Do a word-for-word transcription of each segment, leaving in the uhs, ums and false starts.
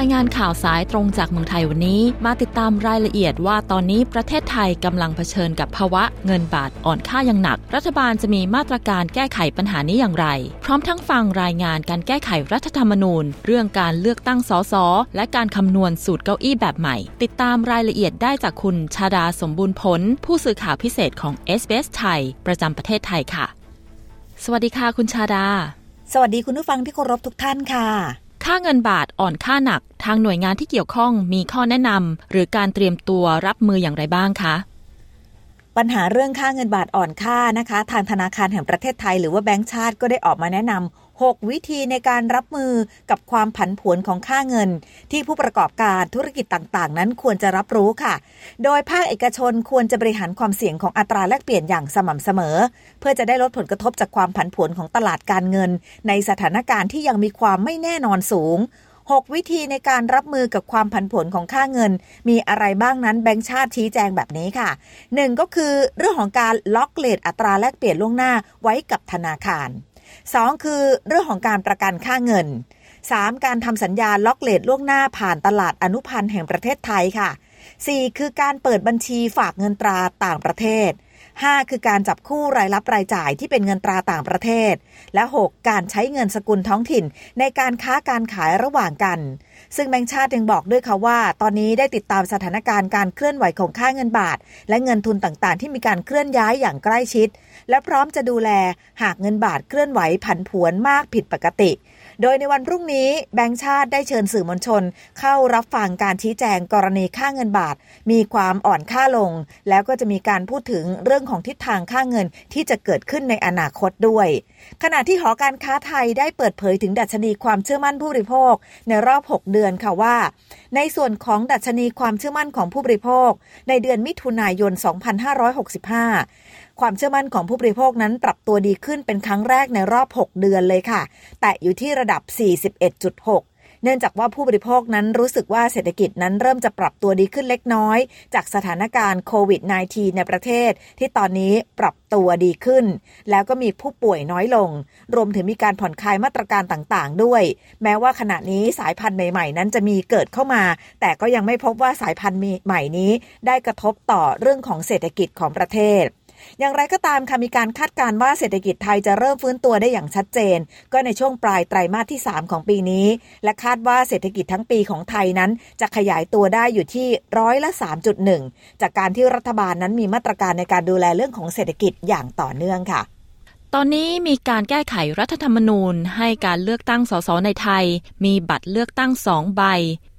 รายงานข่าวสายตรงจากเมืองไทยวันนี้มาติดตามรายละเอียดว่าตอนนี้ประเทศไทยกำลังเผชิญกับภาวะเงินบาทอ่อนค่าอย่างหนักรัฐบาลจะมีมาตรการแก้ไขปัญหานี้อย่างไรพร้อมทั้งฟังรายงานการแก้ไขรัฐธรรมนูญเรื่องการเลือกตั้งสสและการคำนวณสูตรเก้าอี้แบบใหม่ติดตามรายละเอียดได้จากคุณชาดาสมบูรณ์ผลผู้สื่อข่าวพิเศษของ เอส บี เอส ไทยประจำประเทศไทยค่ะสวัสดีค่ะคุณชาดาสวัสดีคุณผู้ฟังที่เคารพทุกท่านค่ะค่าเงินบาทอ่อนค่าหนักทางหน่วยงานที่เกี่ยวข้องมีข้อแนะนำหรือการเตรียมตัวรับมืออย่างไรบ้างคะปัญหาเรื่องค่าเงินบาทอ่อนค่านะคะทางธนาคารแห่งประเทศไทยหรือว่าแบงก์ชาติก็ได้ออกมาแนะนำหกวิธีในการรับมือกับความผันผวนของค่าเงินที่ผู้ประกอบการธุรกิจต่างๆนั้นควรจะรับรู้ค่ะโดยภาคเอกชนควรจะบริหารความเสี่ยงของอัตราแลกเปลี่ยนอย่างสม่ำเสมอเพื่อจะได้ลดผลกระทบจากความผันผวนของตลาดการเงินในสถานการณ์ที่ยังมีความไม่แน่นอนสูงหกวิธีในการรับมือกับความผันผวนของค่าเงินมีอะไรบ้างนั้นแบงก์ชาติชี้แจงแบบนี้ค่ะหนึ่งก็คือเรื่องของการล็อกเลทอัตราแลกเปลี่ยนล่วงหน้าไว้กับธนาคารสองคือเรื่องของการประกันค่าเงินสามการทำสัญญาล็อกเลทล่วงหน้าผ่านตลาดอนุพันธ์แห่งประเทศไทยค่ะสี่คือการเปิดบัญชีฝากเงินตราต่างประเทศห้าคือการจับคู่รายรับรายจ่ายที่เป็นเงินตราต่างประเทศและหกการใช้เงินสกุลท้องถิ่นในการค้าการขายระหว่างกันซึ่งแบงก์ชาติยังบอกด้วยค่ะว่าตอนนี้ได้ติดตามสถานการณ์การเคลื่อนไหวของค่าเงินบาทและเงินทุนต่างๆที่มีการเคลื่อนย้ายอย่างใกล้ชิดและพร้อมจะดูแลหากเงินบาทเคลื่อนไหวผันผวนมากผิดปกติโดยในวันพรุ่งนี้แบงก์ชาติได้เชิญสื่อมวลชนเข้ารับฟังการชี้แจงกรณีค่าเงินบาทมีความอ่อนค่าลงแล้วก็จะมีการพูดถึงเรื่องของทิศทางค่าเงินที่จะเกิดขึ้นในอนาคตด้วยขณะที่หอการค้าไทยได้เปิดเผยถึงดัชนีความเชื่อมั่นผู้บริโภคในรอบหกเดือนค่ะว่าในส่วนของดัชนีความเชื่อมั่นของผู้บริโภคในเดือนมิถุนายนสองพันห้าร้อยหกสิบห้าความเชื่อมั่นของผู้บริโภคนั้นปรับตัวดีขึ้นเป็นครั้งแรกในรอบหกเดือนเลยค่ะแต่อยู่ที่ระดับ สี่สิบเอ็ดจุดหก เนื่องจากว่าผู้บริโภคนั้นรู้สึกว่าเศรษฐกิจนั้นเริ่มจะปรับตัวดีขึ้นเล็กน้อยจากสถานการณ์โควิด สิบเก้า ในประเทศที่ตอนนี้ปรับตัวดีขึ้นแล้วก็มีผู้ป่วยน้อยลงรวมถึงมีการผ่อนคลายมาตรการต่างๆด้วยแม้ว่าขณะนี้สายพันธุ์ใหม่ๆนั้นจะมีเกิดเข้ามาแต่ก็ยังไม่พบว่าสายพันธุ์ใหม่นี้ได้กระทบต่อเรื่องของเศรษฐกิจของประเทศอย่างไรก็ตามค่ะมีการคาดการณ์ว่าเศรษฐกิจไทยจะเริ่มฟื้นตัวได้อย่างชัดเจนก็ในช่วงปลายไตรมาสที่สามของปีนี้และคาดว่าเศรษฐกิจทั้งปีของไทยนั้นจะขยายตัวได้อยู่ที่ร้อยละ สามจุดหนึ่ง จากการที่รัฐบาลนั้นมีมาตรการในการดูแลเรื่องของเศรษฐกิจอย่างต่อเนื่องค่ะตอนนี้มีการแก้ไขรัฐธรรมนูญให้การเลือกตั้งสสในไทยมีบัตรเลือกตั้งสองใบ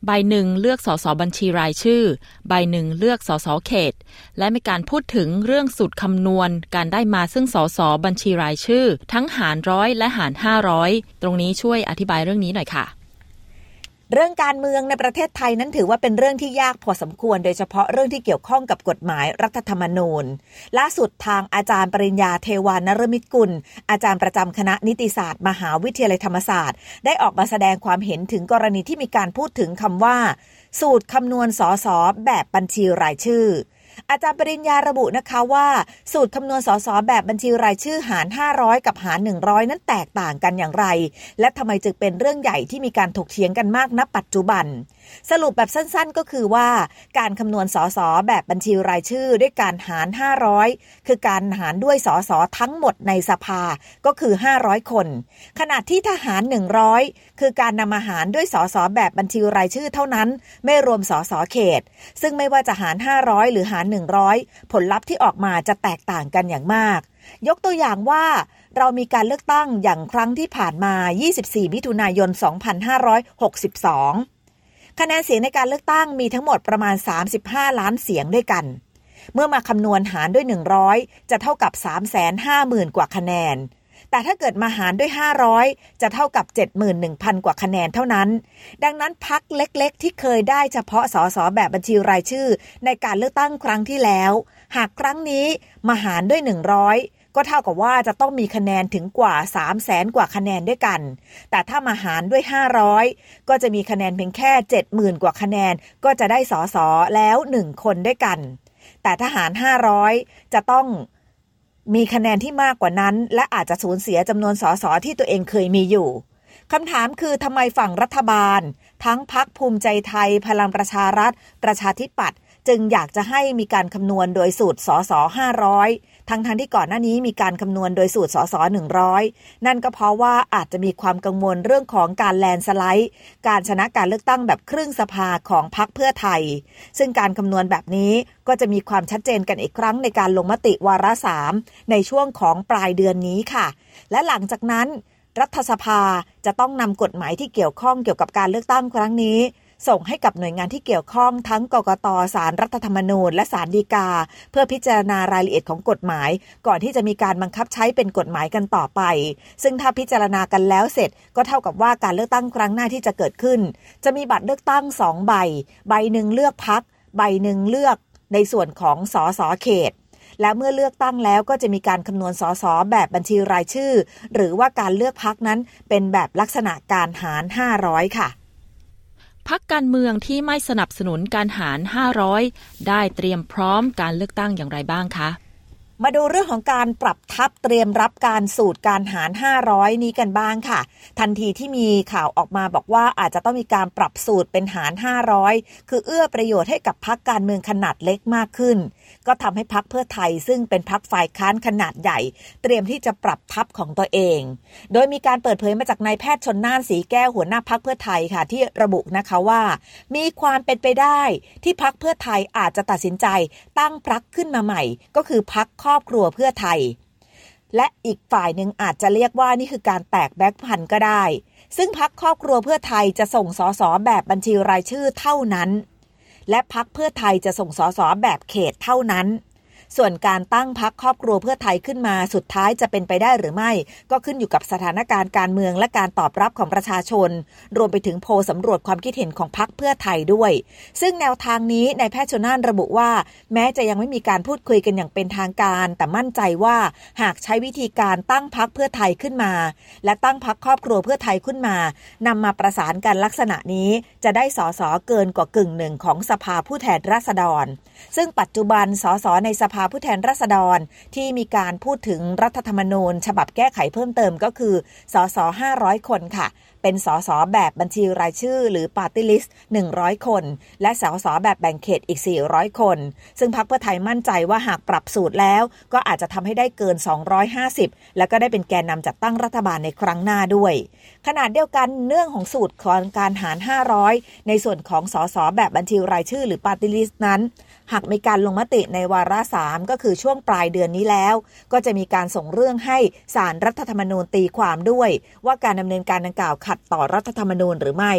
ใบหนึ่งเลือกสสบัญชีรายชื่อใบหนึ่งเลือกสสเขตและมีการพูดถึงเรื่องสูตรคำนวณการได้มาซึ่งสสบัญชีรายชื่อทั้งหารร้อยและหารห้าร้อยตรงนี้ช่วยอธิบายเรื่องนี้หน่อยค่ะเรื่องการเมืองในประเทศไทยนั้นถือว่าเป็นเรื่องที่ยากพอสมควรโดยเฉพาะเรื่องที่เกี่ยวข้องกับกฎหมายรัฐธรรมนูญล่าสุดทางอาจารย์ปริญญาเทวานฤมิตกุลอาจารย์ประจำคณะนิติศาสตร์มหาวิทยาลัยธรรมศาสตร์ได้ออกมาแสดงความเห็นถึงกรณีที่มีการพูดถึงคำว่าสูตรคำนวณสสแบบบัญชีรายชื่ออาจารย์ปริญญาระบุนะคะว่าสูตรคำนวณสสแบบบัญชีรายชื่อหารห้าร้อยกับหารหนึ่งร้อยนั้นแตกต่างกันอย่างไรและทำไมจึงเป็นเรื่องใหญ่ที่มีการถกเถียงกันมากณปัจจุบันสรุปแบบสั้นๆก็คือว่าการคำนวณสสแบบบัญชีรายชื่อด้วยการหารห้าร้อยคือการหารด้วยสสทั้งหมดในสภาก็คือห้าร้อยคนขณะที่ถ้าหารหนึ่งร้อยคือการนำมาหารด้วยสสแบบบัญชีรายชื่อเท่านั้นไม่รวมสสเขตซึ่งไม่ว่าจะหารห้าร้อยหรือหารหนึ่งร้อยผลลัพธ์ที่ออกมาจะแตกต่างกันอย่างมากยกตัวอย่างว่าเรามีการเลือกตั้งอย่างครั้งที่ผ่านมายี่สิบสี่มิถุนายนสองพันห้าร้อยหกสิบสองคะแนนเสียงในการเลือกตั้งมีทั้งหมดประมาณสามสิบห้าล้านเสียงด้วยกันเมื่อมาคำนวณหารด้วยหนึ่งร้อยจะเท่ากับ สามแสนห้าหมื่น กว่าคะแนนแต่ถ้าเกิดมาหารด้วยห้าร้อยจะเท่ากับ เจ็ดหมื่นหนึ่งพัน กว่าคะแนนเท่านั้นดังนั้นพรรคเล็กๆที่เคยได้เฉพาะสสแบบบัญชีรายชื่อในการเลือกตั้งครั้งที่แล้ว หากครั้งนี้มาหารด้วยหนึ่งร้อยก็เท่ากับว่าจะต้องมีคะแนนถึงกว่า สามแสน กว่าคะแนนด้วยกันแต่ถ้ามาหารด้วยห้าร้อยก็จะมีคะแนนเพียงแค่ เจ็ดหมื่น กว่าคะแนนก็จะได้สสแล้วหนึ่งคนด้วยกันแต่ถ้าหารห้าร้อยจะต้องมีคะแนนที่มากกว่านั้นและอาจจะสูญเสียจำนวนสสที่ตัวเองเคยมีอยู่คำถามคือทำไมฝั่งรัฐบาลทั้งพรรคภูมิใจไทยพลังประชารัฐประชาธิปัตย์จึงอยากจะให้มีการคำนวณโดยสูตรสสห้าร้อยทั้งๆที่ก่อนหน้านี้มีการคำนวณโดยสูตรสสหนึ่งร้อยนั่นก็เพราะว่าอาจจะมีความกังวลเรื่องของการแลนสไลด์การชนะการเลือกตั้งแบบครึ่งสภาของพรรคเพื่อไทยซึ่งการคำนวณแบบนี้ก็จะมีความชัดเจนกันอีกครั้งในการลงมติวาระสามในช่วงของปลายเดือนนี้ค่ะและหลังจากนั้นรัฐสภาจะต้องนำกฎหมายที่เกี่ยวข้องเกี่ยวกับการเลือกตั้งครั้งนี้ส่งให้กับหน่วยงานที่เกี่ยวข้องทั้งกกต.ศาลรัฐธรรมนูญและศาลฎีกาเพื่อพิจารณารายละเอียดของกฎหมายก่อนที่จะมีการบังคับใช้เป็นกฎหมายกันต่อไปซึ่งถ้าพิจารณากันแล้วเสร็จก็เท่ากับว่าการเลือกตั้งครั้งหน้าที่จะเกิดขึ้นจะมีบัตรเลือกตั้งสองใบใบนึงเลือกพรรคใบนึงเลือกในส่วนของสสเขตและเมื่อเลือกตั้งแล้วก็จะมีการคำนวณสสแบบบัญชีรายชื่อหรือว่าการเลือกพรรคนั้นเป็นแบบลักษณะการหารห้าร้อยค่ะพรรคการเมืองที่ไม่สนับสนุนการหารห้าร้อยได้เตรียมพร้อมการเลือกตั้งอย่างไรบ้างคะมาดูเรื่องของการปรับทัพเตรียมรับการสูตรการหารห้าร้อยนี้กันบ้างค่ะทันทีที่มีข่าวออกมาบอกว่าอาจจะต้องมีการปรับสูตรเป็นหารห้าร้อยคือเอื้อประโยชน์ให้กับพรรคการเมืองขนาดเล็กมากขึ้นก็ทำให้พรรคเพื่อไทยซึ่งเป็นพรรคฝ่ายค้านขนาดใหญ่เตรียมที่จะปรับทัพของตัวเองโดยมีการเปิดเผยมาจากนายแพทย์ชลน่านศรีแก้วหัวหน้าพรรคเพื่อไทยค่ะที่ระบุนะคะว่ามีความเป็นไปได้ที่พรรคเพื่อไทยอาจจะตัดสินใจตั้งพรรคขึ้นมาใหม่ก็คือพรรคครอบครัวเพื่อไทยและอีกฝ่ายหนึ่งอาจจะเรียกว่านี่คือการแตกแบล็คพันธุ์ก็ได้ซึ่งพรรคครอบครัวเพื่อไทยจะส่งส.ส.แบบบัญชีรายชื่อเท่านั้นและพรรคเพื่อไทยจะส่งส.ส.แบบเขตเท่านั้นส่วนการตั้งพรรคครอบครัวเพื่อไทยขึ้นมาสุดท้ายจะเป็นไปได้หรือไม่ก็ขึ้นอยู่กับสถานการณ์การเมืองและการตอบรับของประชาชนรวมไปถึงโพลสำรวจความคิดเห็นของพรรคเพื่อไทยด้วยซึ่งแนวทางนี้นายแพทย์ชลน่านระบุว่าแม้จะยังไม่มีการพูดคุยกันอย่างเป็นทางการแต่มั่นใจว่าหากใช้วิธีการตั้งพรรคเพื่อไทยขึ้นมาและตั้งพรรคครอบครัวเพื่อไทยขึ้นมานำมาประสานกันลักษณะนี้จะได้ส.ส.เกินกว่ากึ่งหนึ่งของสภาผู้แทนราษฎรซึ่งปัจจุบันส.ส.ในสภาผู้แทนราษฎรที่มีการพูดถึงรัฐธรรมนูญฉบับแก้ไขเพิ่มเติมก็คือส.ส.ห้าร้อยคนค่ะเป็นส.ส.แบบบัญชีรายชื่อหรือ Party List หนึ่งร้อยคนและส.ส.แบบแบ่งเขตอีกสี่ร้อยคนซึ่งพรรคเพื่อไทยมั่นใจว่าหากปรับสูตรแล้วก็อาจจะทำให้ได้เกินสองร้อยห้าสิบแล้วก็ได้เป็นแกนนำจัดตั้งรัฐบาลในครั้งหน้าด้วยขณะเดียวกันเรื่องของสูตรของการหารห้าร้อยในส่วนของส.ส.แบบบัญชีรายชื่อหรือ Party List นั้นหากมีการลงมติในวาระสามก็คือช่วงปลายเดือนนี้แล้วก็จะมีการส่งเรื่องให้ศาลรัฐธรรมนูญตีความด้วยว่าการดำเนินการดังกล่าวขัดต่อรัฐธรรมนูญหรือไม่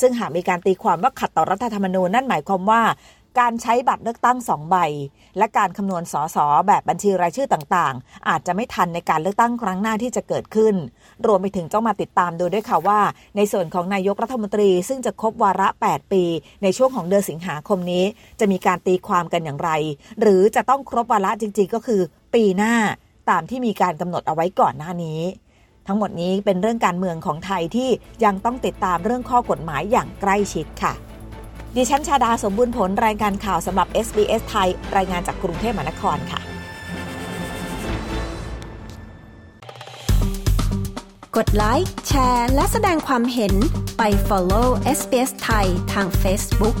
ซึ่งหากมีการตีความว่าขัดต่อรัฐธรรมนูญนั่นหมายความว่าการใช้บัตรเลือกตั้งสองใบและการคำนวณส.ส.แบบบัญชีรายชื่อต่างๆอาจจะไม่ทันในการเลือกตั้งครั้งหน้าที่จะเกิดขึ้นรวมไปถึงต้องมาติดตามดูด้วยค่ะว่าในส่วนของนายกรัฐมนตรีซึ่งจะครบวาระแปดปีในช่วงของเดือนสิงหาคมนี้จะมีการตีความกันอย่างไรหรือจะต้องครบวาระจริงๆก็คือปีหน้าตามที่มีการกำหนดเอาไว้ก่อนหน้านี้ทั้งหมดนี้เป็นเรื่องการเมืองของไทยที่ยังต้องติดตามเรื่องข้อกฎหมายอย่างใกล้ชิดค่ะดิฉันชาดาสมบูรณ์ผลรายงานข่าวสำหรับ เอส บี เอส ไทยรายงานจากกรุงเทพมหานครค่ะกดไลค์แชร์และแสดงความเห็นไป follow เอส บี เอส ไทยทาง Facebook